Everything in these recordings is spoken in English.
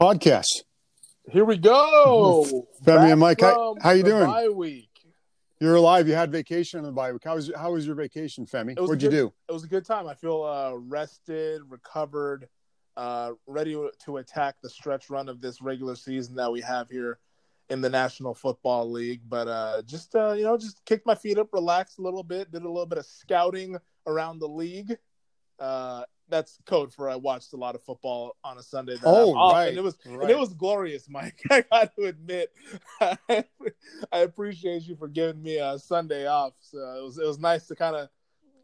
podcast. Here we go. Femi and Mike, how you doing? Bye week. You're alive. You had vacation on the bye week. How was your vacation, Femi? What'd you do? It was a good time. I feel rested, recovered, ready to attack the stretch run of this regular season that we have here in the National Football League. But just kicked my feet up, relaxed a little bit, did a little bit of scouting around the league. That's code for I watched a lot of football on a Sunday. And it was glorious, Mike. I got to admit, I appreciate you for giving me a Sunday off. So it was nice to kind of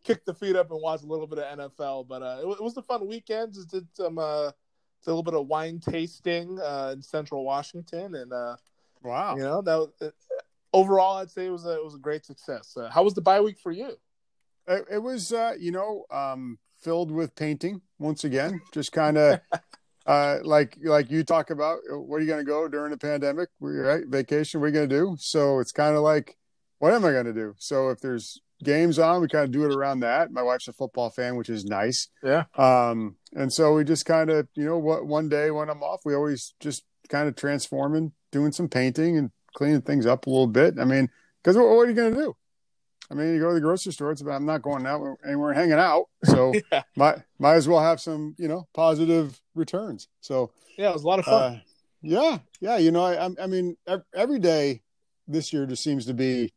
kick the feet up and watch a little bit of NFL. But it was a fun weekend. Just did some a little bit of wine tasting in Central Washington, and wow, overall I'd say it was a great success. How was the bye week for you? It was filled with painting once again, just kind of like you talk about, what are you going to go during the pandemic? Vacation, what are you going to do? So it's kind of like, what am I going to do? So if there's games on, we kind of do it around that. My wife's a football fan, which is nice. Yeah. And so we just kind of, one day when I'm off, we always just kind of transforming, doing some painting and cleaning things up a little bit. I mean, because what are you going to do? I mean, you go to the grocery store, it's about, I'm not going out and we're hanging out. So yeah. might as well have some, positive returns. So yeah, it was a lot of fun. Yeah. I mean, every day this year just seems to be,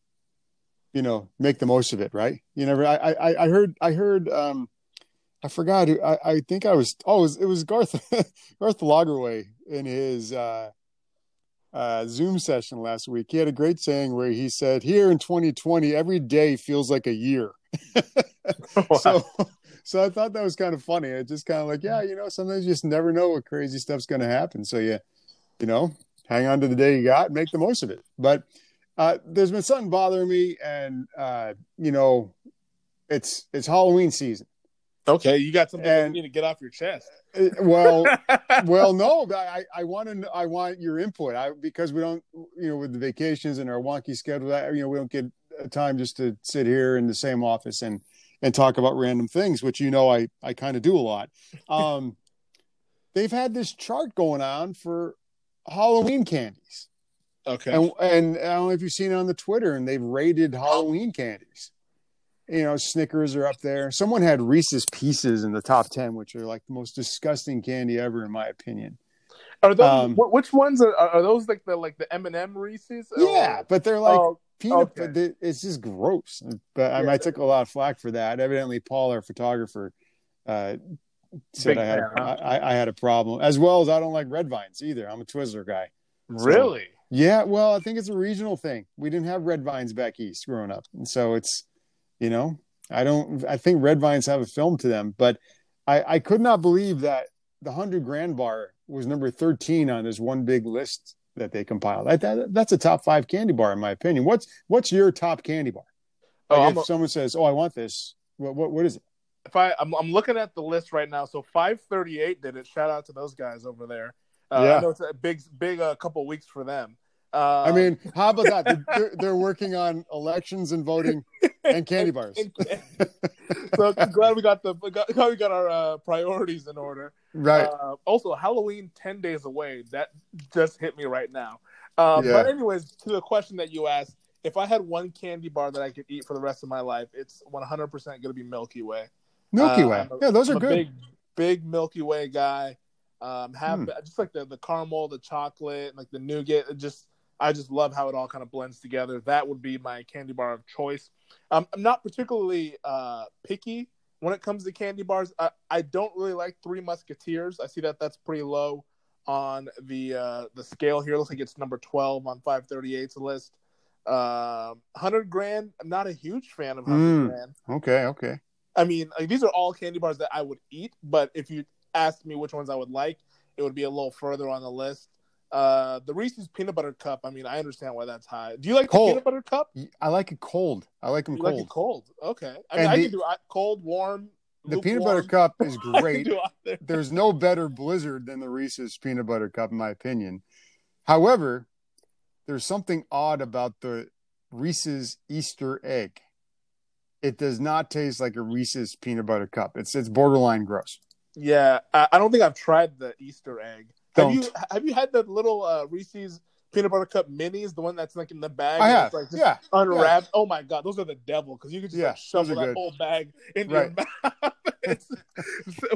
make the most of it. Right. You never, I heard, I forgot who, I think I was, oh, it was Garth Lagerway in his, Zoom session last week. He had a great saying where he said, here in 2020 every day feels like a year. Wow. so I thought that was kind of funny. It's just kind of like, sometimes you just never know what crazy stuff's going to happen, so hang on to the day you got, make the most of it. But there's been something bothering me, and it's Halloween season. Okay, you got something you need to get off your chest. Well, no, I want your input. Because we don't, with the vacations and our wonky schedule, we don't get time just to sit here in the same office and talk about random things, which I kind of do a lot. They've had this chart going on for Halloween candies. Okay, and I don't know if you've seen it on the Twitter, and they've rated Halloween candies. Snickers are up there. Someone had Reese's Pieces in the top 10, which are like the most disgusting candy ever, in my opinion. Are those, which ones are those? Like the M&M Reese's? Yeah, but they're like peanut. Okay. But it's just gross. But I took a lot of flack for that. Evidently, Paul, our photographer, said I had a problem. As well as I don't like Red Vines either. I'm a Twizzler guy. Really? So, yeah. Well, I think it's a regional thing. We didn't have Red Vines back east growing up, and so it's. I think Red Vines have a film to them, but I could not believe that the $100,000 bar was number 13 on this one big list that they compiled. That's a top 5 candy bar, in my opinion. What's your top candy bar? Like if someone says, "Oh, I want this," what is it? If I'm looking at the list right now, so 538 did it. Shout out to those guys over there. Yeah. I know it's a big couple weeks for them. I mean, how about that? They're working on elections and voting and candy bars. So I'm glad we got our priorities in order. Right. Also, Halloween 10 days away. That just hit me right now. But anyways, to the question that you asked, if I had one candy bar that I could eat for the rest of my life, it's 100% going to be Milky Way. Milky Way. Those are good. Big Milky Way guy. Just like the caramel, the chocolate, like the nougat. I just love how it all kind of blends together. That would be my candy bar of choice. I'm not particularly picky when it comes to candy bars. I don't really like Three Musketeers. I see that's pretty low on the scale here. It looks like it's number 12 on 538's list. $100,000. I'm not a huge fan of $100,000. Okay. I mean, like, these are all candy bars that I would eat, but if you asked me which ones I would like, it would be a little further on the list. The Reese's Peanut Butter Cup. I mean, I understand why that's high. Do you like cold. The peanut butter cup? I like it cold. I like them cold. Like it cold. Okay. I mean, I can do cold, warm. The peanut butter cup is great. There's no better blizzard than the Reese's Peanut Butter Cup, in my opinion. However, there's something odd about the Reese's Easter egg. It does not taste like a Reese's Peanut Butter Cup. It's borderline gross. Yeah. I don't think I've tried the Easter egg. Don't. Have you had that little Reese's peanut butter cup minis, the one that's like in the bag? I have. It's like just unwrapped. Yeah. Oh my god, those are the devil because you can just like shovel that whole bag in your mouth.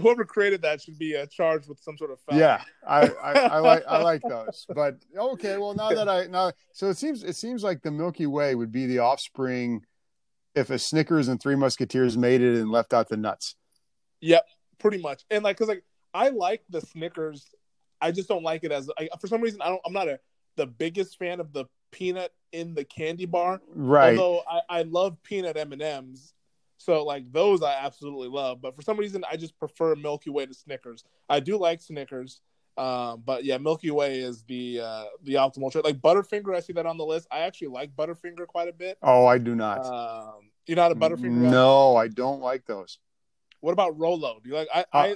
Whoever created that should be charged with some sort of foul. Yeah, I like those. But okay, well now it seems like the Milky Way would be the offspring if a Snickers and Three Musketeers made it and left out the nuts. Yep, pretty much. And like, cause like I like the Snickers, I just don't like it as for some reason I'm not the biggest fan of the peanut in the candy bar. Right. Although I love peanut M&Ms. So, like, those I absolutely love. But for some reason, I just prefer Milky Way to Snickers. I do like Snickers. But, yeah, Milky Way is the optimal choice. Like, Butterfinger, I see that on the list. I actually like Butterfinger quite a bit. Oh, I do not. You're not a Butterfinger guy? No, I don't like those. What about Rolo? Do you like – I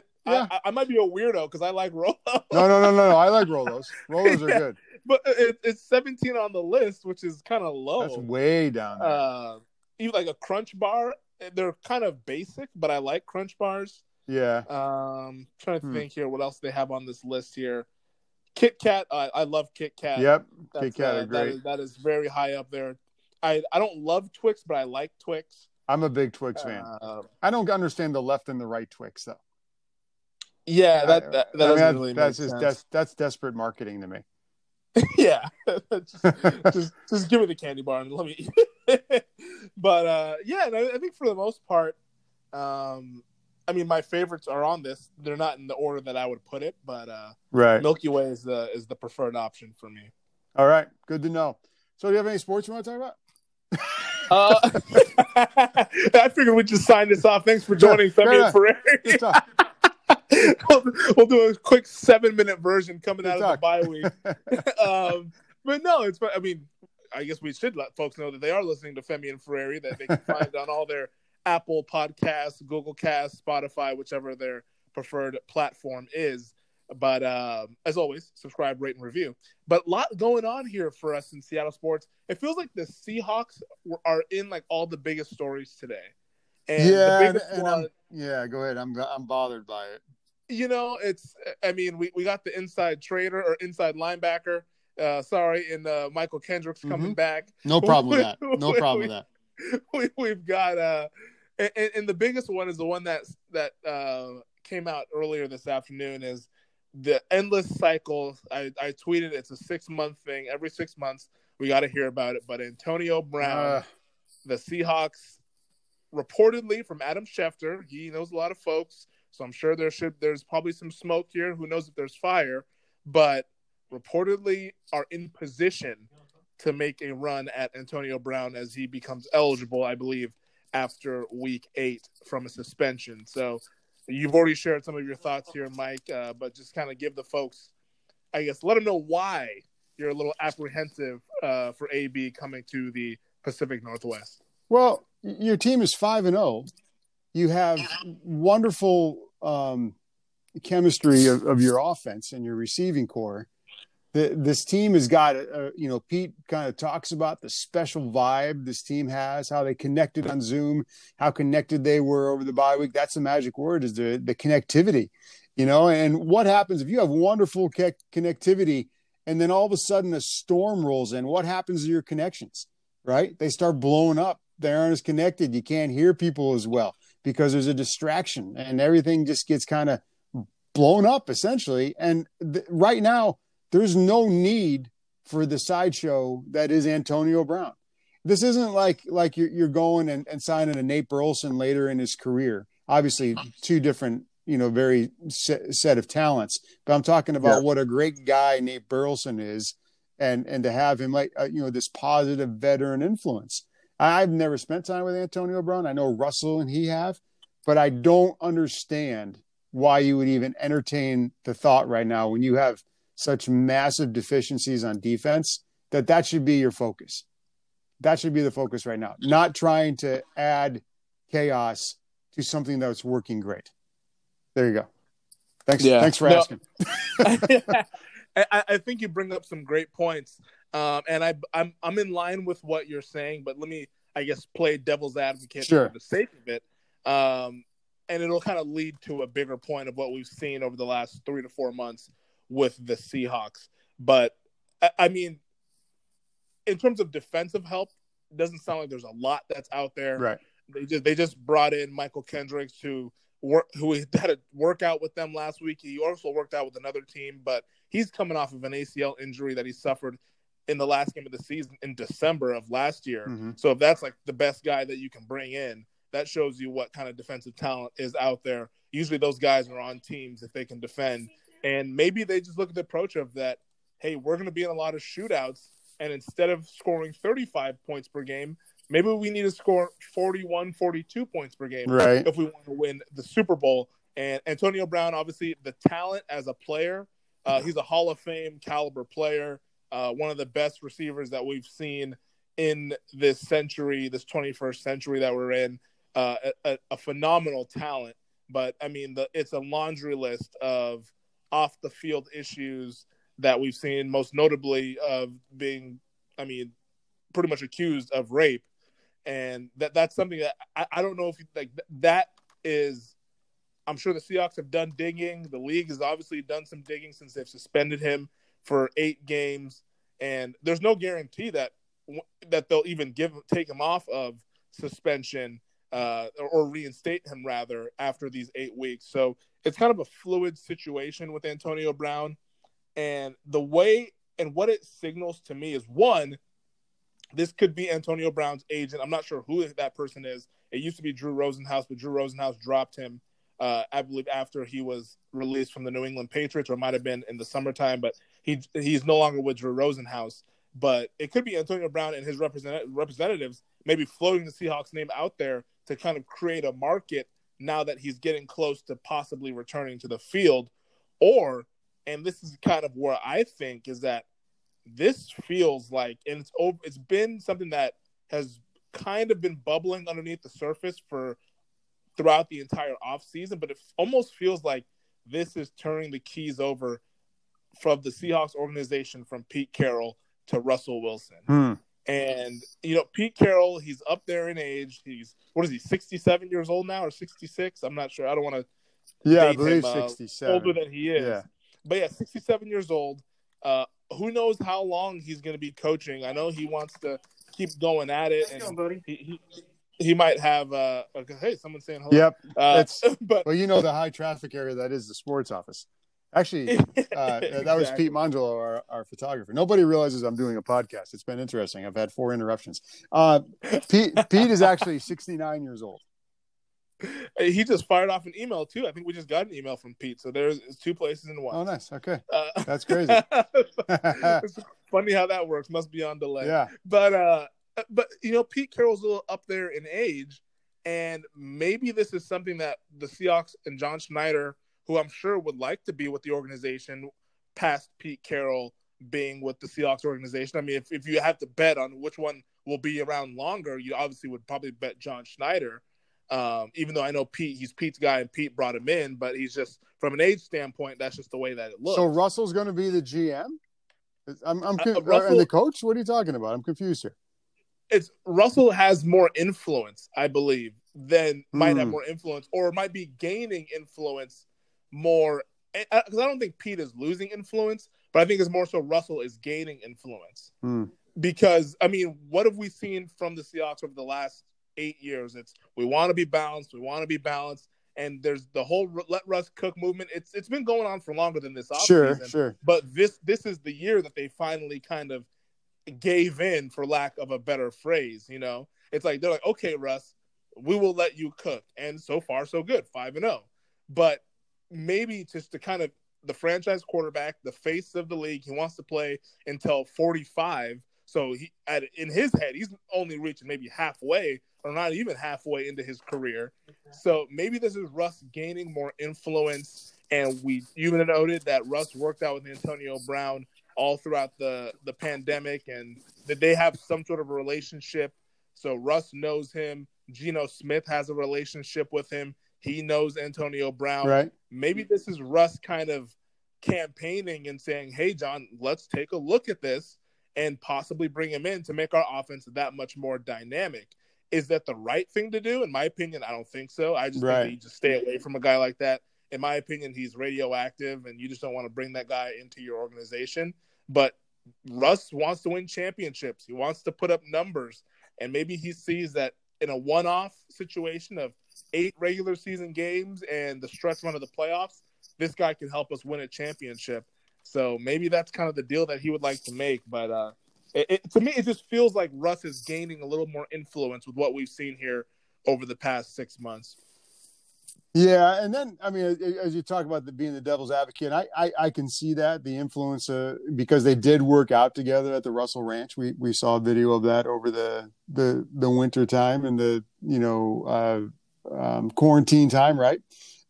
might be a weirdo because I like Rolo. No. I like Rolos. Rolos are good. But it's 17 on the list, which is kind of low. That's way down there. Even like a Crunch Bar. They're kind of basic, but I like Crunch Bars. Yeah. Trying to think here what else they have on this list here. Kit Kat. I love Kit Kat. Yep. Kit Kat are great. That is very high up there. I don't love Twix, but I like Twix. I'm a big Twix fan. I don't understand the left and the right Twix, though. Yeah, that doesn't really make sense. That's desperate marketing to me. Yeah. just give me the candy bar and let me eat it. But I think for the most part, I mean, my favorites are on this. They're not in the order that I would put it, but Milky Way is the preferred option for me. All right, good to know. So, do you have any sports you want to talk about? I figured we'd just sign this off. Thanks for joining Femi and Ferrari. We'll do a quick 7-minute version coming out of the bye week. But no, it's. I mean. I guess we should let folks know that they are listening to Femi and Ferrari, that they can find on all their Apple Podcasts, Google Cast, Spotify, whichever their preferred platform is. But as always, subscribe, rate, and review. But a lot going on here for us in Seattle sports. It feels like the Seahawks are in like all the biggest stories today. And go ahead. I'm bothered by it. You know, it's. I mean, we got the inside trader or inside linebacker. Michael Kendricks coming back. No problem with that. We've got and the biggest one is the one that came out earlier this afternoon is the endless cycle. I tweeted it's a 6-month thing. Every 6 months we got to hear about it. But Antonio Brown, the Seahawks, reportedly from Adam Schefter, he knows a lot of folks, so I'm sure there's probably some smoke here. Who knows if there's fire, but. Reportedly are in position to make a run at Antonio Brown as he becomes eligible, I believe, after week 8 from a suspension. So you've already shared some of your thoughts here, Mike, but just kind of give the folks, I guess, let them know why you're a little apprehensive for AB coming to the Pacific Northwest. Well, your team is 5-0. You have wonderful chemistry of your offense and your receiving core. This team has got, Pete kind of talks about the special vibe this team has, how they connected on Zoom, how connected they were over the bye week. That's the magic word is the connectivity, and what happens if you have wonderful connectivity and then all of a sudden a storm rolls in, what happens to your connections, right? They start blowing up. They aren't as connected. You can't hear people as well because there's a distraction and everything just gets kind of blown up essentially. And right now, there's no need for the sideshow that is Antonio Brown. This isn't like you're going and signing a Nate Burleson later in his career. Obviously, two different, very set of talents. But I'm talking about what a great guy Nate Burleson is and to have him this positive veteran influence. I've never spent time with Antonio Brown. I know Russell and he have, but I don't understand why you would even entertain the thought right now when you have – such massive deficiencies on defense that should be your focus. That should be the focus right now, not trying to add chaos to something that's working great. There you go. Thanks. Yeah. Thanks for asking. I think you bring up some great points. And I'm in line with what you're saying, but let me, I guess, play devil's advocate for the sake of it. And it'll kind of lead to a bigger point of what we've seen over the last 3 to 4 months. with the Seahawks. But, I mean, in terms of defensive help, it doesn't sound like there's a lot that's out there. Right. They just brought in Michael Kendricks, who had a workout with them last week. He also worked out with another team, but he's coming off of an ACL injury that he suffered in the last game of the season in December of last year. Mm-hmm. So if that's like the best guy that you can bring in, that shows you what kind of defensive talent is out there. Usually those guys are on teams if they can defend. And maybe they just look at the approach of that, hey, we're going to be in a lot of shootouts, and instead of scoring 35 points per game, maybe we need to score 41, 42 points per game if we want to win the Super Bowl. And Antonio Brown, obviously, the talent as a player, he's a Hall of Fame caliber player, one of the best receivers that we've seen in this century, this 21st century that we're in, a phenomenal talent. But, I mean, it's a laundry list of off-the-field issues that we've seen, most notably of being, I mean, pretty much accused of rape. And that's something that I don't know if that is. I'm sure the Seahawks have done digging. The league has obviously done some digging since they've suspended him for 8 games, and there's no guarantee that they'll even take him off of suspension or reinstate him rather after these 8 weeks. So it's kind of a fluid situation with Antonio Brown, and the way and what it signals to me is one. This could be Antonio Brown's agent. I'm not sure who that person is. It used to be Drew Rosenhaus, but Drew Rosenhaus dropped him, I believe, after he was released from the New England Patriots, or it might have been in the summertime, but he's no longer with Drew Rosenhaus. But it could be Antonio Brown and his representatives maybe floating the Seahawks name out there to kind of create a market now that he's getting close to possibly returning to the field. Or, and this is kind of where I think is that, this feels like, and it's been something that has kind of been bubbling underneath the surface throughout the entire offseason, but it almost feels like this is turning the keys over from the Seahawks organization from Pete Carroll to Russell Wilson. And, you know, Pete Carroll, he's up there in age. He's, 67 years old now or 66? I'm not sure. I don't want to I believe 67. Older than he is. Yeah. But, 67 years old. Who knows how long he's going to be coaching? I know he wants to keep going at it, and he might have hey, someone's saying hello. Yep. But you know the high traffic area that is the sports office. Actually, that was Pete Mondolo, our photographer. Nobody realizes I'm doing a podcast. It's been interesting. I've had 4 interruptions. Pete is actually 69 years old. He just fired off an email too. I think we just got an email from Pete. So there's 2 places in one. Oh, nice. Okay, that's crazy. It's funny how that works. Must be on delay. Yeah. But you know, Pete Carroll's a little up there in age, and maybe this is something that the Seahawks and John Schneider, who I'm sure would like to be with the organization, past Pete Carroll being with the Seahawks organization. I mean, if you have to bet on which one will be around longer, you obviously would probably bet John Schneider. Even though I know Pete, he's Pete's guy and Pete brought him in, but he's just from an age standpoint, that's just the way that it looks. So Russell's going to be the GM, and the coach. What are you talking about? I'm confused here. It's Russell has more influence, I believe, than might have more influence, or might be gaining influence more. Because I don't think Pete is losing influence, but I think it's more so Russell is gaining influence. Because I mean, what have we seen from the Seahawks over the last 8 years? It's we want to be balanced. And there's the whole let Russ cook movement. It's been going on for longer than this offseason. Sure. But this is the year that they finally kind of gave in, for lack of a better phrase. You know, it's like they're like, okay, Russ, we will let you cook, and so far so good, 5-0. But maybe just to kind of the franchise quarterback, the face of the league, he wants to play until 45. So in his head, he's only reaching maybe halfway or not even halfway into his career. So maybe this is Russ gaining more influence. And we even noted that Russ worked out with Antonio Brown all throughout the pandemic, and that they have some sort of a relationship. So Russ knows him. Geno Smith has a relationship with him. He knows Antonio Brown. Right. Maybe this is Russ kind of campaigning and saying, hey, John, let's take a look at this and possibly bring him in to make our offense that much more dynamic. Is that the right thing to do? In my opinion, I don't think so. I just think you just stay away from a guy like that in my opinion, he's radioactive, and you just don't want to bring that guy into your organization. But Russ wants to win championships. He wants to put up numbers. And maybe he sees that in a one-off situation of 8 regular season games and the stretch run of the playoffs, this guy can help us win a championship. So maybe that's kind of the deal that he would like to make. But to me, it just feels like Russ is gaining a little more influence with what we've seen here over the past 6 months. Yeah, and then, I mean, as you talk about being the devil's advocate, I can see that, the influence, because they did work out together at the Russell Ranch. We saw a video of that over the winter time and the, quarantine time, right?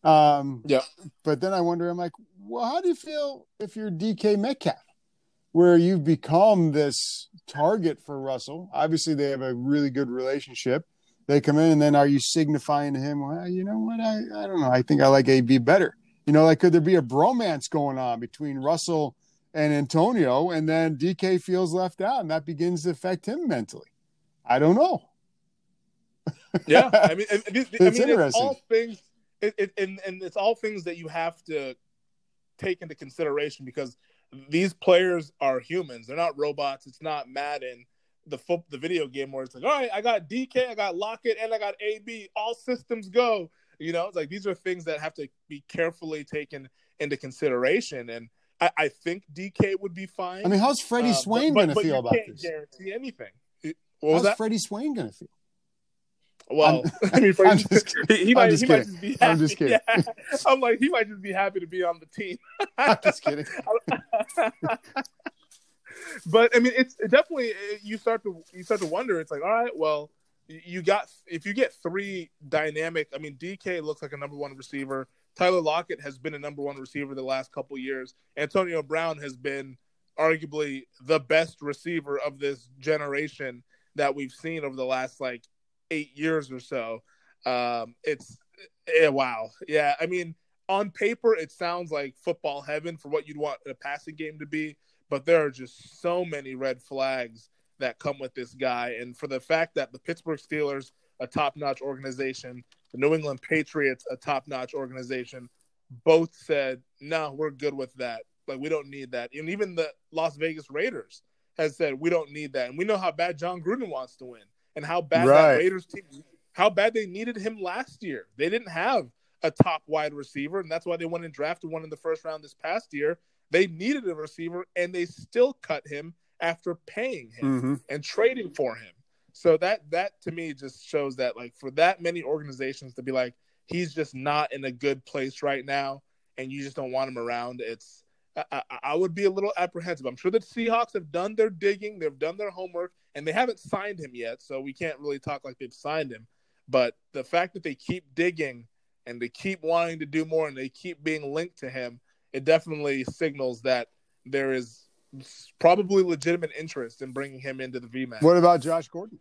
Yeah. But then I wonder, I'm like, well, how do you feel if you're DK Metcalf, where you've become this target for Russell? Obviously, they have a really good relationship. They come in, and then are you signifying to him, well, you know what, I don't know, I think I like AB better. You know, like, could there be a bromance going on between Russell and Antonio, and then DK feels left out, and that begins to affect him mentally? I don't know. Yeah, I mean, it's all things, and it's all things that you have to take into consideration because these players are humans. They're not robots. It's not Madden, the video game where it's like, all right, I got DK, I got Lockett, and I got AB. All systems go. You know, it's like these are things that have to be carefully taken into consideration. And I think DK would be fine. I mean, how's Freddie Swain going to feel about this? You can't guarantee anything. How's Freddie Swain going to feel? Well, Freddie, he might just be happy. I'm just kidding. Yeah. I'm like, he might just be happy to be on the team. I'm just kidding. But I mean, it's definitely you start to wonder. It's like, all right, well, if you get 3 dynamic. I mean, DK looks like a number one receiver. Tyler Lockett has been a number one receiver the last couple of years. Antonio Brown has been arguably the best receiver of this generation that we've seen over the last 8 years or so. Wow, yeah. I mean, on paper, it sounds like football heaven for what you'd want a passing game to be. But there are just so many red flags that come with this guy. And for the fact that the Pittsburgh Steelers, a top-notch organization, the New England Patriots, a top-notch organization, both said, no, we're good with that. Like, we don't need that. And even the Las Vegas Raiders has said, we don't need that. And we know how bad John Gruden wants to win and how bad that Raiders team, how bad they needed him last year. They didn't have a top wide receiver, and that's why they went and drafted one in the first round this past year. They needed a receiver, and they still cut him after paying him and trading for him. So that to me just shows that, like, for that many organizations to be like, he's just not in a good place right now, and you just don't want him around. It's I would be a little apprehensive. I'm sure the Seahawks have done their digging, they've done their homework, and they haven't signed him yet, so we can't really talk like they've signed him. But the fact that they keep digging and they keep wanting to do more and they keep being linked to him, it definitely signals that there is probably legitimate interest in bringing him into the VMAX. What about Josh Gordon?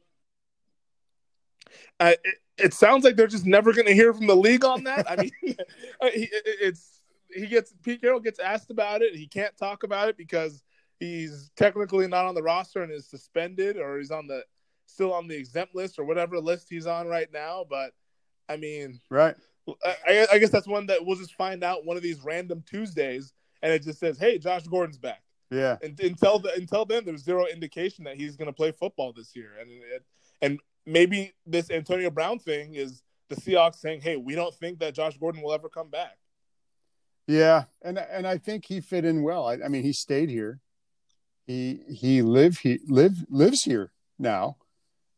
It sounds like they're just never going to hear from the league on that. I mean, Pete Carroll gets asked about it. He can't talk about it because he's technically not on the roster and is suspended, or he's still on the exempt list or whatever list he's on right now. But I mean, right. I guess that's one that we'll just find out one of these random Tuesdays, and it just says, hey, Josh Gordon's back. Yeah. And until then, there's zero indication that he's going to play football this year. And maybe this Antonio Brown thing is the Seahawks saying, hey, we don't think that Josh Gordon will ever come back. Yeah, and I think he fit in well. I mean, he stayed here. He lives here now.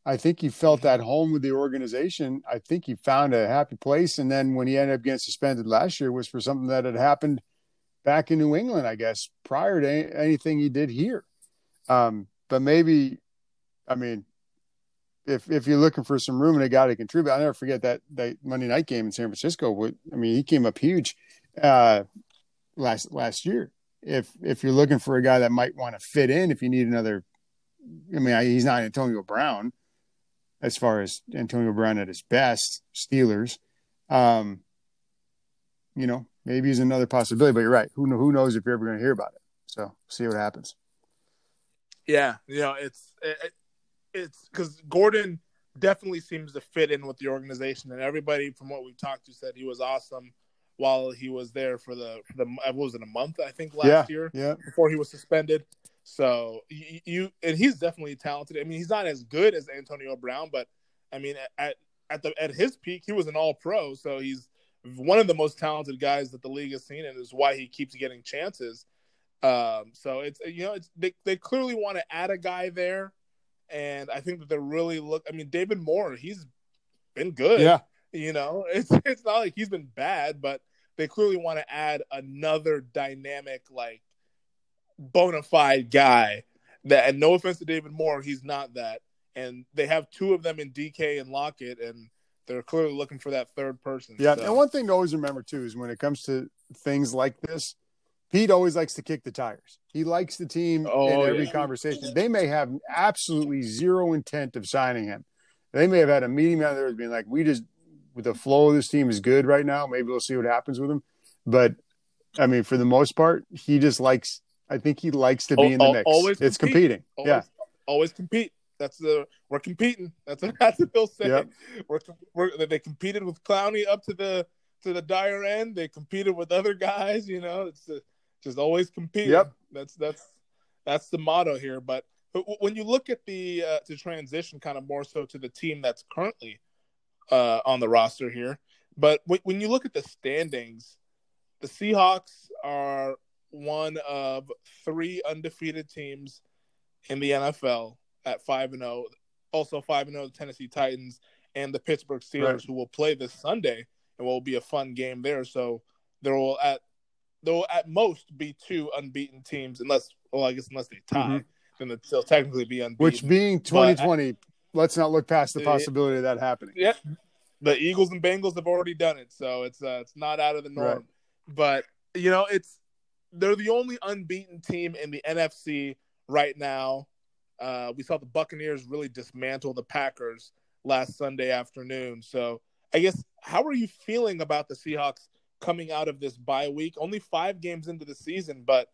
I think he felt at home with the organization. I think he found a happy place. And then when he ended up getting suspended last year was for something that had happened back in New England, I guess, prior to anything he did here. But maybe, I mean, if you're looking for some room and a guy to contribute, I'll never forget that Monday night game in San Francisco. I mean, he came up huge last year. If you're looking for a guy that might want to fit in, if you need another, I mean, he's not Antonio Brown. As far as Antonio Brown at his best, Steelers, maybe is another possibility. But you're right. Who knows if you're ever going to hear about it? So see what happens. Yeah, it's because Gordon definitely seems to fit in with the organization, and everybody from what we've talked to said he was awesome while he was there for the what was it, a month, I think, last year before he was suspended. So and he's definitely talented. I mean, he's not as good as Antonio Brown, but I mean, at his peak, he was an All-Pro. So he's one of the most talented guys that the league has seen, and is why he keeps getting chances. So it's, you know, it's they clearly want to add a guy there, and I think that they're really I mean, David Moore, he's been good. Yeah, you know, it's not like he's been bad, but they clearly want to add another dynamic, like, bona fide guy. That, and no offense to David Moore, he's not that. And they have two of them in DK and Lockett, and they're clearly looking for that third person. Yeah, so. And one thing to always remember too is when it comes to things like this, Pete always likes to kick the tires. He likes the team in every conversation. They may have absolutely zero intent of signing him. They may have had a meeting out there being like, we just, with the flow of this team is good right now. Maybe we'll see what happens with him. But, I mean, for the most part, he just likes – I think he likes to be in the mix. It's competing. Always compete. We're competing. That's what they'll say. Yep. They competed with Clowney up to the dire end. They competed with other guys. You know, it's just always competing. Yep. That's the motto here. But when you look at the to transition kind of more so to the team that's currently on the roster here, but when you look at the standings, the Seahawks are one of three undefeated teams in the NFL at 5-0. Also 5-0, the Tennessee Titans and the Pittsburgh Steelers, who will play this Sunday, and will be a fun game there. So there will at most be two unbeaten teams, unless they tie. Mm-hmm. Then they'll technically be unbeaten. Which, being 2020, let's not look past the possibility of that happening. Yeah, the Eagles and Bengals have already done it, so it's not out of the norm. Right. But, you know, they're the only unbeaten team in the NFC right now. We saw the Buccaneers really dismantle the Packers last Sunday afternoon. So, I guess, how are you feeling about the Seahawks coming out of this bye week? Only 5 games into the season, but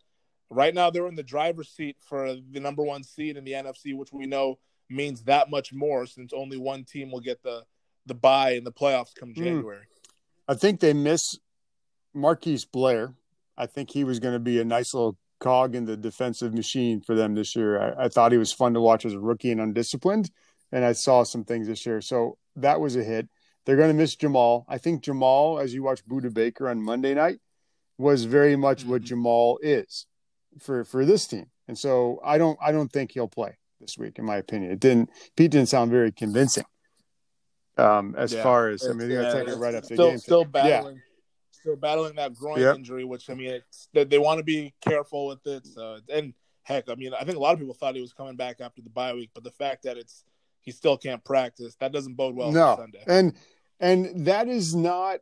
right now they're in the driver's seat for the number one seed in the NFC, which we know means that much more since only one team will get the bye in the playoffs come January. I think they miss Marquise Blair. I think he was going to be a nice little cog in the defensive machine for them this year. I thought he was fun to watch as a rookie and undisciplined, and I saw some things this year. So that was a hit. They're going to miss Jamal. I think Jamal, as you watch Buda Baker on Monday night, was very much what Jamal is for this team. And so I don't think he'll play this week, in my opinion. Pete didn't sound very convincing as far as – I mean, they're going to take it right up to the game. Still battling that groin injury, which, I mean, they want to be careful with it. So, and, heck, I mean, I think a lot of people thought he was coming back after the bye week, but the fact that he still can't practice, that doesn't bode well for Sunday. And that is not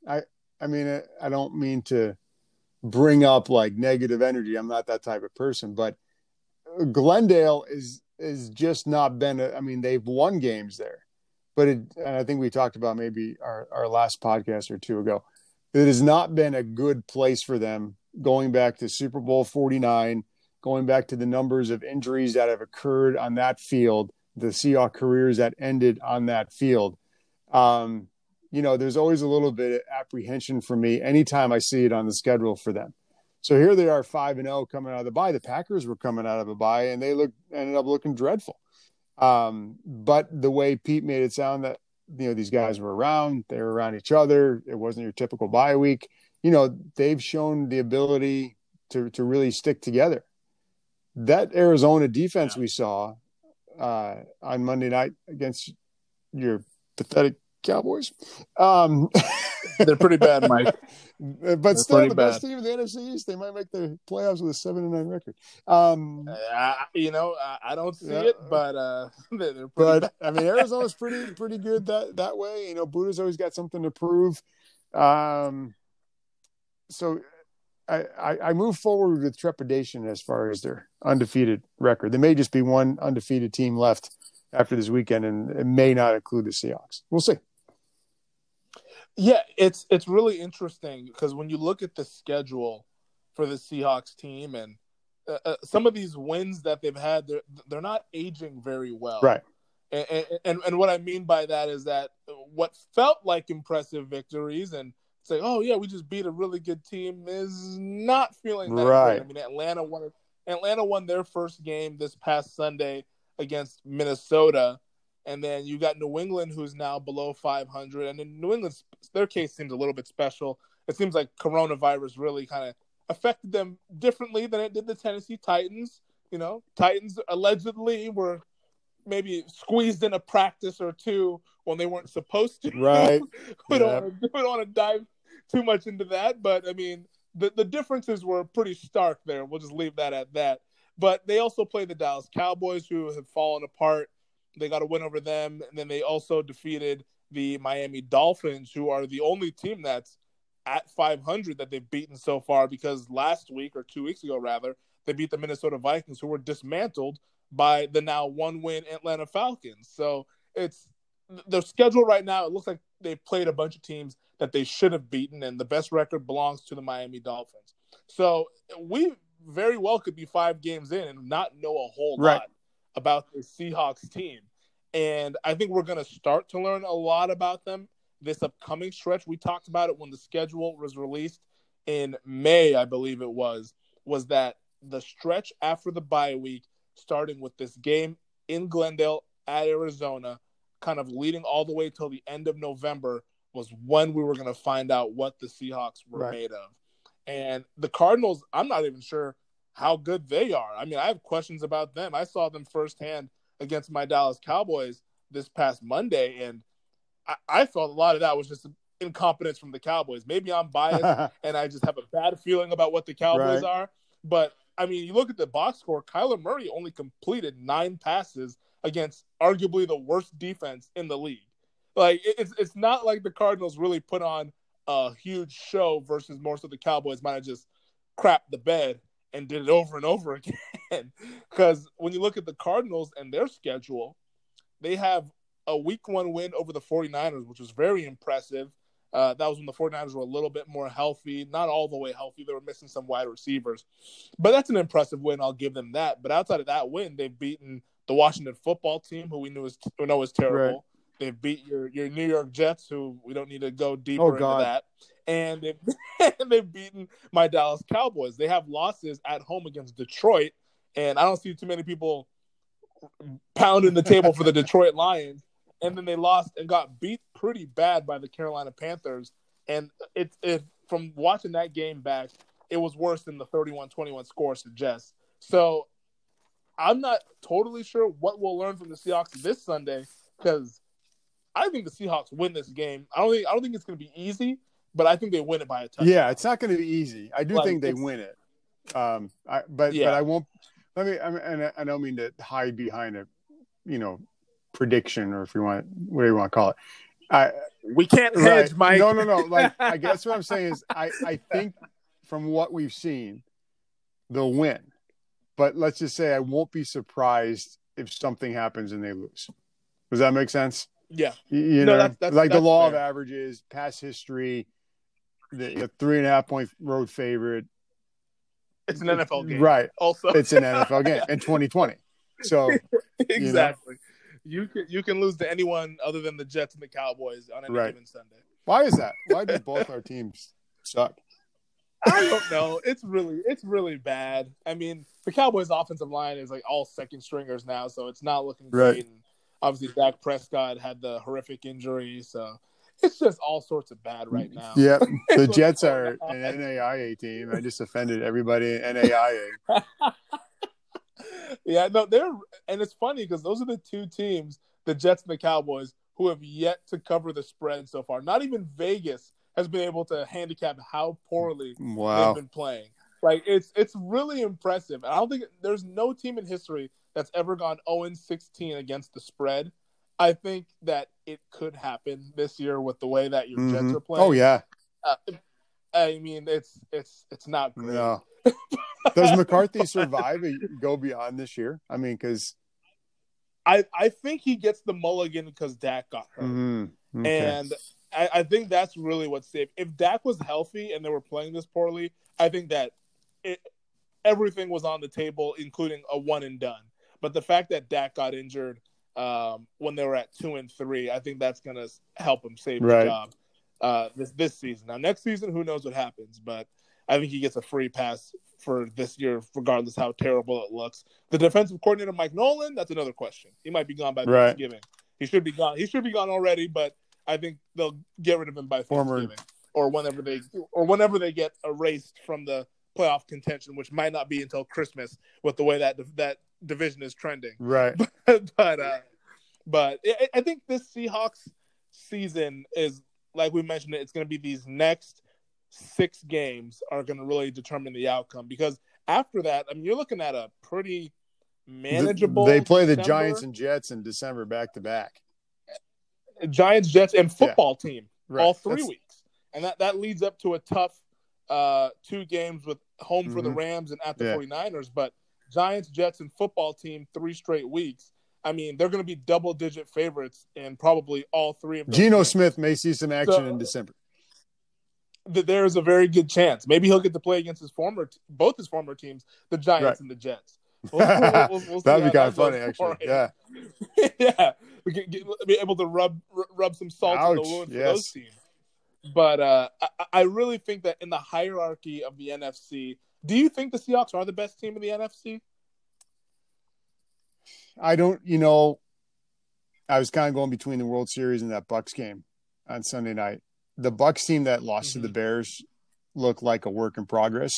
– I mean, I don't mean to bring up, like, negative energy. I'm not that type of person. But Glendale is just not been – I mean, they've won games there. But and I think we talked about maybe our last podcast or two ago. It has not been a good place for them, going back to Super Bowl 49, going back to the numbers of injuries that have occurred on that field, the Seahawks careers that ended on that field. You know, there's always a little bit of apprehension for me anytime I see it on the schedule for them. So here they are, 5-0 coming out of the bye. The Packers were coming out of a bye, and they ended up looking dreadful. But the way Pete made it sound that, you know, these guys were around, they were around each other. It wasn't your typical bye week. You know, they've shown the ability to really stick together. That Arizona defense we saw on Monday night against your pathetic Cowboys. They're pretty bad, Mike. But they're still the best team in the NFC East. They might make the playoffs with a 7-9 record. I don't see it, but they're pretty bad. I mean, Arizona's pretty good that way. You know, Buda's always got something to prove. So I move forward with trepidation as far as their undefeated record. There may just be one undefeated team left after this weekend, and it may not include the Seahawks. We'll see. Yeah, it's really interesting because when you look at the schedule for the Seahawks team and some of these wins that they've had, they're not aging very well. Right. And what I mean by that is that what felt like impressive victories and say, oh, yeah, we just beat a really good team is not feeling that right. Good. I mean, Atlanta won their first game this past Sunday against Minnesota. And then you got New England, who's now below 500. And then New England's, their case seems a little bit special. It seems like coronavirus really kind of affected them differently than it did the Tennessee Titans. You know, Titans allegedly were maybe squeezed in a practice or two when they weren't supposed to. Right. we don't want to dive too much into that. But, I mean, the differences were pretty stark there. We'll just leave that at that. But they also played the Dallas Cowboys, who have fallen apart. They got a win over them. And then they also defeated the Miami Dolphins, who are the only team that's at 500 that they've beaten so far, because last week, or 2 weeks ago rather, they beat the Minnesota Vikings, who were dismantled by the now one-win Atlanta Falcons. So it's their schedule right now. It looks like they played a bunch of teams that they should have beaten, and the best record belongs to the Miami Dolphins. So we very well could be 5 games in and not know a whole lot about the Seahawks team. And I think we're going to start to learn a lot about them this upcoming stretch. We talked about it when the schedule was released in May, I believe it was that the stretch after the bye week, starting with this game in Glendale at Arizona, kind of leading all the way till the end of November, was when we were going to find out what the Seahawks were made of. And the Cardinals, I'm not even sure how good they are. I mean, I have questions about them. I saw them firsthand against my Dallas Cowboys this past Monday, and I felt a lot of that was just incompetence from the Cowboys. Maybe I'm biased and I just have a bad feeling about what the Cowboys are. But, I mean, you look at the box score, Kyler Murray only completed 9 passes against arguably the worst defense in the league. Like, it's not like the Cardinals really put on a huge show versus more so the Cowboys might have just crapped the bed and did it over and over again. Because when you look at the Cardinals and their schedule, they have a week one win over the 49ers, which was very impressive. That was when the 49ers were a little bit more healthy, not all the way healthy. They were missing some wide receivers. But that's an impressive win. I'll give them that. But outside of that win, they've beaten the Washington football team, who we know is terrible. Right. They've beat your New York Jets, who we don't need to go deeper into that. And they've beaten my Dallas Cowboys. They have losses at home against Detroit. And I don't see too many people pounding the table for the Detroit Lions. And then they lost and got beat pretty bad by the Carolina Panthers. And it from watching that game back, it was worse than the 31-21 score suggests. So I'm not totally sure what we'll learn from the Seahawks this Sunday, because I think the Seahawks win this game. I don't think it's going to be easy, but I think they win it by a touchdown. Yeah, it's not going to be easy. I do think they win it. But I won't. And I don't mean to hide behind a, prediction, or if you want, whatever you want to call it. We can't hedge, Mike. No. Like, I guess what I'm saying is I think from what we've seen, they'll win. But let's just say I won't be surprised if something happens and they lose. Does that make sense? Yeah. That's the law fair. Of averages, past history, the 3.5-point road favorite. It's an NFL game. Right. Also, it's an NFL game in 2020. So exactly. You can lose to anyone other than the Jets and the Cowboys on any given Sunday. Why is that? Why do both our teams suck? I don't know. It's really bad. I mean, the Cowboys' offensive line is like all second stringers now, so it's not looking great. And obviously, Dak Prescott had the horrific injury, so it's just all sorts of bad right now. Yep, the Jets are an NAIA team. I just offended everybody in NAIA. Yeah, no, and it's funny because those are the two teams, the Jets and the Cowboys, who have yet to cover the spread so far. Not even Vegas has been able to handicap how poorly they've been playing. Like, it's really impressive. And I don't think there's no team in history that's ever gone 0-16 against the spread. I think that it could happen this year with the way that your Jets are playing. Oh yeah. I mean, it's not great. No. Does McCarthy survive and go beyond this year? I mean, because I think he gets the mulligan because Dak got hurt. Mm-hmm. Okay. And I think that's really what's safe. If Dak was healthy and they were playing this poorly, I think that everything was on the table, including a one and done. But the fact that Dak got injured when they were at 2-3, I think that's going to help him save the job. this season. Now, next season, who knows what happens, but I think he gets a free pass for this year, regardless how terrible it looks. The defensive coordinator, Mike Nolan, that's another question. He might be gone by Thanksgiving. He should be gone. He should be gone already, but I think they'll get rid of him by Thanksgiving or whenever they get erased from the playoff contention, which might not be until Christmas with the way that division is trending. Right. But I think this Seahawks season is, like we mentioned, it's going to be these next 6 games are going to really determine the outcome, because after that, I mean, you're looking at a pretty manageable. They play the Giants and Jets in December back to back. Giants, Jets, and football team all 3 weeks, and that leads up to a tough 2 games with home for the Rams and at the 49ers. But Giants, Jets, and football team 3 straight weeks. I mean, they're going to be double-digit favorites in probably all 3 of them. Geno Smith may see some action in December. There is a very good chance. Maybe he'll get to play against both his former teams, the Giants and the Jets. We'll that'd be kind of funny, actually. Yeah, yeah, we can be able to rub some salt in the wound for those teams. But I really think that in the hierarchy of the NFC, do you think the Seahawks are the best team in the NFC? I don't. You know, I was kind of going between the World Series and that Bucs game on Sunday night. The Bucs team that lost to the Bears looked like a work in progress.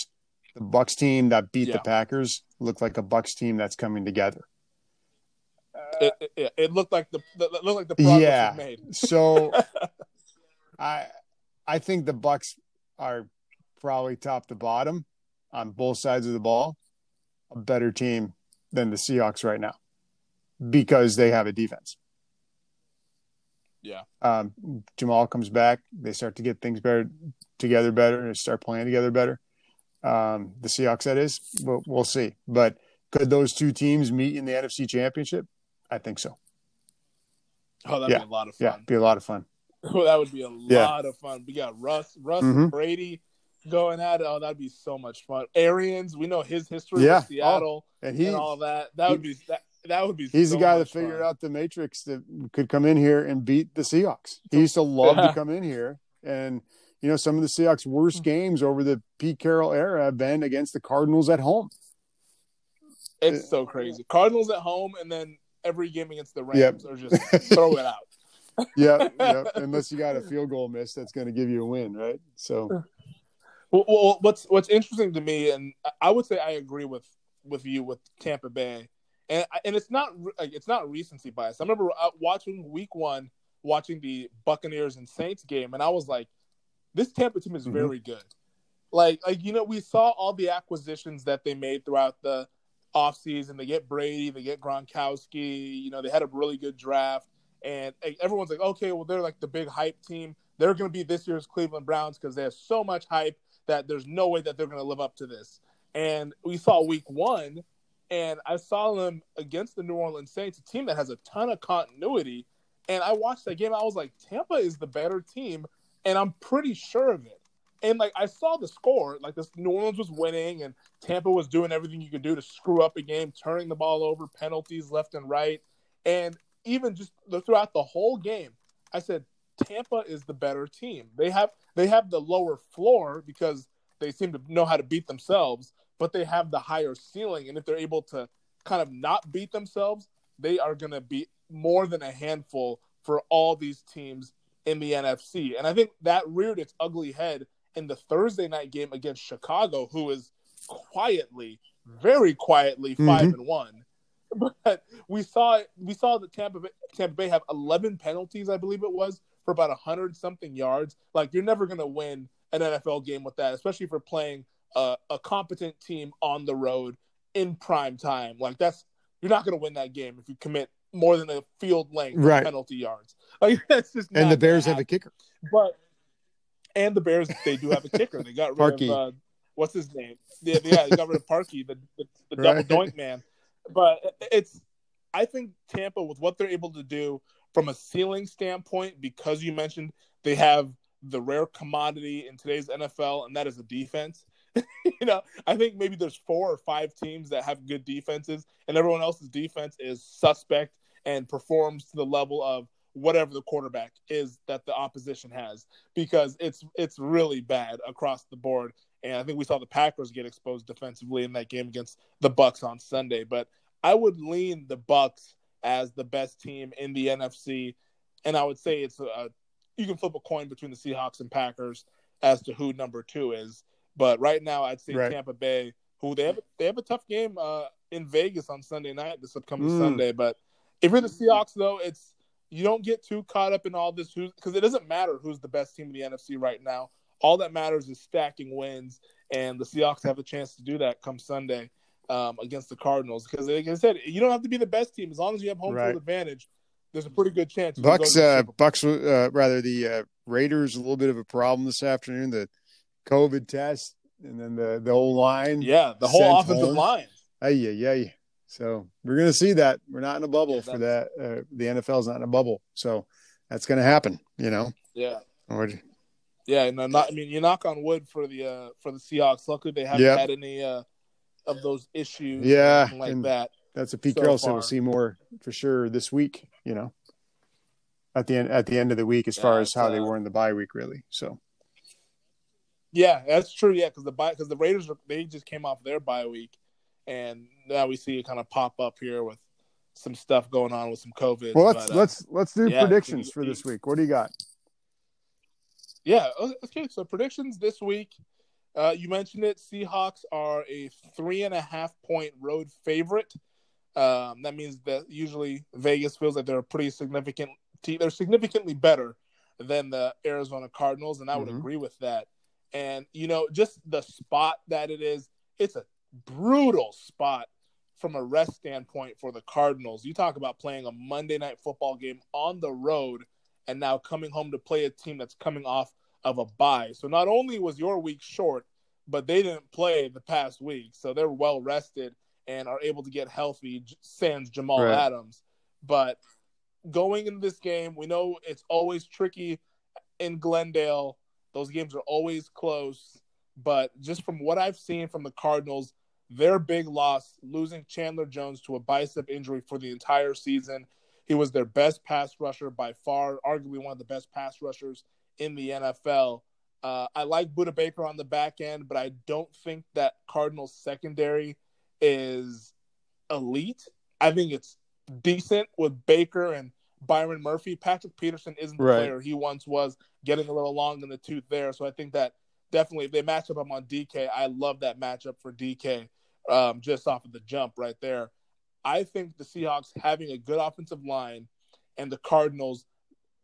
The Bucs team that beat the Packers looked like a Bucs team that's coming together. It looked like the progress was made. So I think the Bucs are probably top to bottom on both sides of the ball a better team than the Seahawks right now because they have a defense. Yeah. Jamal comes back. They start to get things together better and start playing together better. The Seahawks, that is, but we'll see. But could those 2 teams meet in the NFC Championship? I think so. Oh, that'd be a lot of fun. Yeah, be a lot of fun. Well, that would be a lot of fun. We got Russ and Brady going at it. Oh, that'd be so much fun. Arians, we know his history with Seattle and all that. That would be. He's so the guy that figured out the Matrix that could come in here and beat the Seahawks. He used to love to come in here, and you know some of the Seahawks' worst games over the Pete Carroll era have been against the Cardinals at home. It's so crazy. Cardinals at home, and then every game against the Rams are just throw it out. Unless you got a field goal miss, that's going to give you a win, right? So, well, what's interesting to me, and I would say I agree with you with Tampa Bay. And it's not recency bias. I remember watching Week 1, watching the Buccaneers and Saints game, and I was like, "This Tampa team is very good." Like you know, we saw all the acquisitions that they made throughout the offseason. They get Brady, they get Gronkowski. You know, they had a really good draft, and everyone's like, "Okay, well, they're like the big hype team. They're going to be this year's Cleveland Browns because they have so much hype that there's no way that they're going to live up to this." And we saw Week 1. And I saw them against the New Orleans Saints, a team that has a ton of continuity. And I watched that game. I was like, Tampa is the better team, and I'm pretty sure of it. And, like, I saw the score. Like, this New Orleans was winning, and Tampa was doing everything you could do to screw up a game, turning the ball over, penalties left and right. And even just throughout the whole game, I said, Tampa is the better team. They have the lower floor because they seem to know how to beat themselves, but they have the higher ceiling. And if they're able to kind of not beat themselves, they are going to be more than a handful for all these teams in the NFC. And I think that reared its ugly head in the Thursday night game against Chicago, who is quietly, very quietly 5-1. But we saw that Tampa Bay have 11 penalties, I believe it was, for about 100-something yards. Like, you're never going to win an NFL game with that, especially if you're playing a competent team on the road in prime time. Like, that's, you're not going to win that game if you commit more than a field length penalty yards. Like, that's just not. And the Bears have a kicker. And the Bears, they do have a kicker. They got rid of what's his name? Yeah, they got rid of Parkey, the double doink man. But I think Tampa, with what they're able to do from a ceiling standpoint, because you mentioned they have the rare commodity in today's NFL, and that is the defense. You know, I think maybe there's 4 or 5 teams that have good defenses, and everyone else's defense is suspect and performs to the level of whatever the quarterback is that the opposition has, because it's really bad across the board. And I think we saw the Packers get exposed defensively in that game against the Bucs on Sunday. But I would lean the Bucs as the best team in the NFC, and I would say it's you can flip a coin between the Seahawks and Packers as to who number two is. But right now, I'd say Tampa Bay, who they have a tough game in Vegas on Sunday night, this upcoming Sunday. But if you're the Seahawks, though, it's you don't get too caught up in all this because it doesn't matter who's the best team in the NFC right now. All that matters is stacking wins, and the Seahawks have a chance to do that come Sunday against the Cardinals. Because, like I said, you don't have to be the best team. As long as you have home field advantage, there's a pretty good chance. The Raiders, a little bit of a problem this afternoon, the COVID test, and then the whole line. Yeah, the whole offensive line. So we're going to see that. We're not in a bubble for that. The NFL's not in a bubble. So that's going to happen, you know? Yeah. You knock on wood for the Seahawks. Luckily, they haven't had any of those issues. Yeah, or like that. That's a Pete Carroll. So we'll see more for sure this week. You know, at the end of the week, as far as how they were in the bye week, really. So. Yeah, that's true. Yeah, because the Raiders they just came off their bye week, and now we see it kind of pop up here with some stuff going on with some COVID. Well, let's do predictions for this week. What do you got? Yeah, okay, so predictions this week. You mentioned it. Seahawks are a 3.5-point road favorite. That means that usually Vegas feels like they're a pretty significant team. They're significantly better than the Arizona Cardinals, and I would agree with that. And, you know, just the spot that it is, it's a brutal spot from a rest standpoint for the Cardinals. You talk about playing a Monday night football game on the road, and now coming home to play a team that's coming off of a bye. So not only was your week short, but they didn't play the past week. So they're well rested and are able to get healthy, sans Jamal Adams. But going into this game, we know it's always tricky in Glendale. Those games are always close. But just from what I've seen from the Cardinals, their big loss, losing Chandler Jones to a bicep injury for the entire season. He was their best pass rusher by far, arguably one of the best pass rushers in the NFL. I like Buda Baker on the back end, but I don't think that Cardinals secondary is elite. I think it's decent with Baker and Byron Murphy. Patrick Peterson isn't the player he once was, getting a little long in the tooth there. So I think that definitely if they match up I'm on DK, I love that matchup for DK just off of the jump right there. I think the Seahawks having a good offensive line and the Cardinals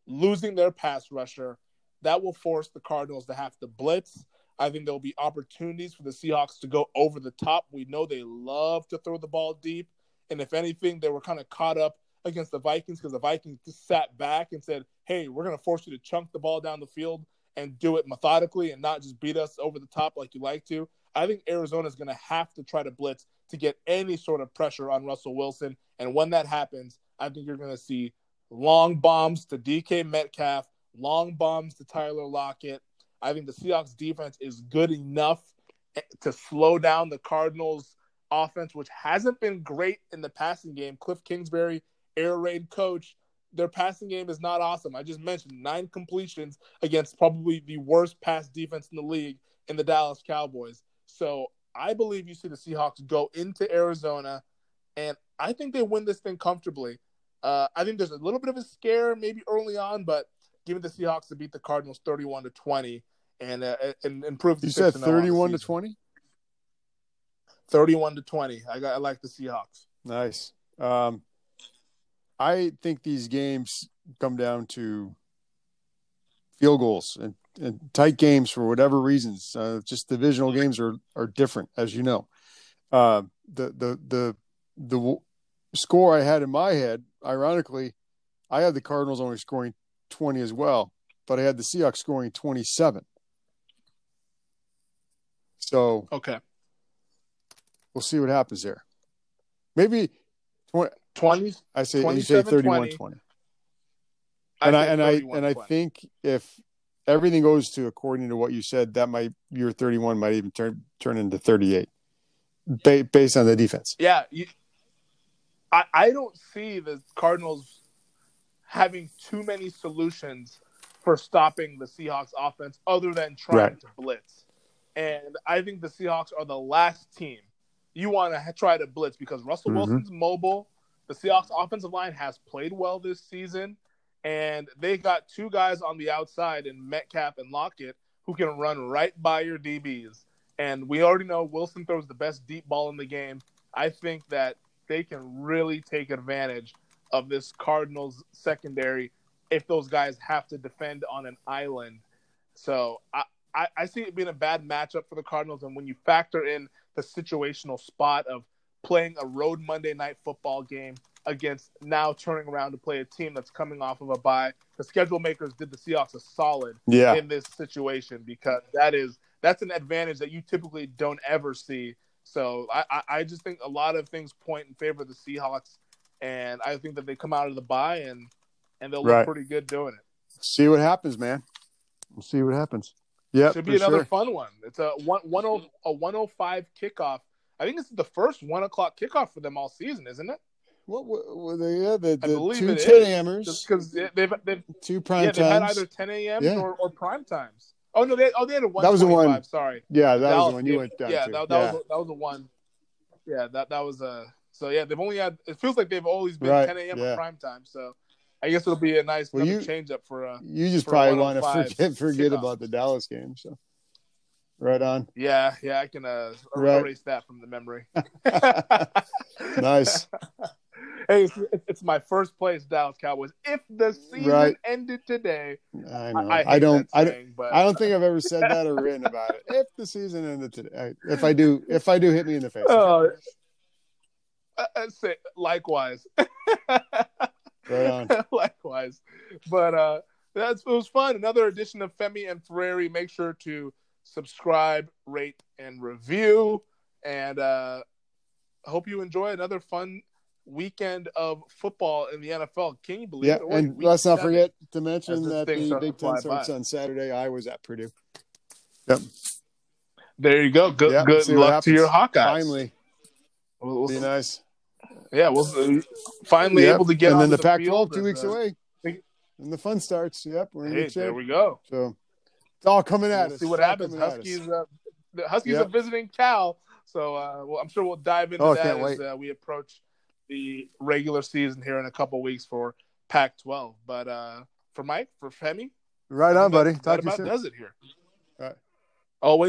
losing their pass rusher, that will force the Cardinals to have to blitz. I think there will be opportunities for the Seahawks to go over the top. We know they love to throw the ball deep. And if anything, they were kind of caught up against the Vikings because the Vikings just sat back and said, hey, we're going to force you to chunk the ball down the field and do it methodically and not just beat us over the top like you like to. I think Arizona is going to have to try to blitz to get any sort of pressure on Russell Wilson. And when that happens, I think you're going to see long bombs to DK Metcalf, long bombs to Tyler Lockett. I think the Seahawks defense is good enough to slow down the Cardinals offense, which hasn't been great in the passing game. Cliff Kingsbury, air raid coach, their passing game is not awesome. I just mentioned 9 completions against probably the worst pass defense in the league in the Dallas Cowboys. So I believe you see the Seahawks go into Arizona, and I think they win this thing comfortably. I think there's a little bit of a scare maybe early on, but give it the Seahawks to beat the Cardinals 31-20 and improve the season. You said 31-20? 31-20. I like the Seahawks. Nice. I think these games come down to field goals and tight games for whatever reasons. Just divisional games are different, as you know. The score I had in my head, ironically, I had the Cardinals only scoring 20 as well, but I had the Seahawks scoring 27. So okay, we'll see what happens there. Maybe 20. I say 31-20. I think if everything goes to according to what you said, that might your 31 might even turn into 38, based on the defense. Yeah, I don't see the Cardinals having too many solutions for stopping the Seahawks offense other than trying to blitz. And I think the Seahawks are the last team you want to try to blitz because Russell Wilson's mobile. The Seahawks offensive line has played well this season, and they got two guys on the outside in Metcalf and Lockett who can run right by your DBs. And we already know Wilson throws the best deep ball in the game. I think that they can really take advantage of this Cardinals secondary if those guys have to defend on an island. So I see it being a bad matchup for the Cardinals. And when you factor in the situational spot of playing a road Monday night football game against now turning around to play a team that's coming off of a bye, the schedule makers did the Seahawks a solid in this situation because that's an advantage that you typically don't ever see. So I just think a lot of things point in favor of the Seahawks, and I think that they come out of the bye and they'll look pretty good doing it. See what happens, man. We'll see what happens. Yeah, should be another fun one. It's a 1:05 kickoff. I think this is the first 1 o'clock kickoff for them all season, isn't it? What were they? Yeah, the 2 10-amers. Just because they've two prime times. They had either 10 a.m. or prime times. Oh no, they had a 1:25. That was the one. Sorry. Yeah, that was the one you went down to. That was the one. Yeah, that was a. So yeah, they've only had. It feels like they've always been 10 a.m. or prime time. So I guess it'll be a nice change up for. You just probably want to forget about the Dallas game. So. Right on. Yeah, I can erase that from the memory. Nice. Hey, it's my first place, Dallas Cowboys. If the season ended today, I know. I don't think I've ever said that or written about it. If the season ended today, if I do, hit me in the face. Oh, likewise. Right on. Likewise, but it was fun. Another edition of Femi and Ferrari. Make sure to subscribe, rate, and review, and hope you enjoy another fun weekend of football in the NFL. Can you believe it? And let's not forget to mention that the Big Ten starts on Saturday. I was at Purdue. Yep. There you go. Good luck to your Hawkeyes. Finally. We'll be nice. Yeah, we'll finally able to get on the Pac-12 2 weeks away. And the fun starts. Yep. We're in good shape. There we go. So it's all coming at us. See what happens. The Huskies are visiting Cal, so I'm sure we'll dive into that as we approach the regular season here in a couple weeks for Pac-12. But for Mike, for Femi, right on, buddy. Talk to you soon. Does it here. All right. Always.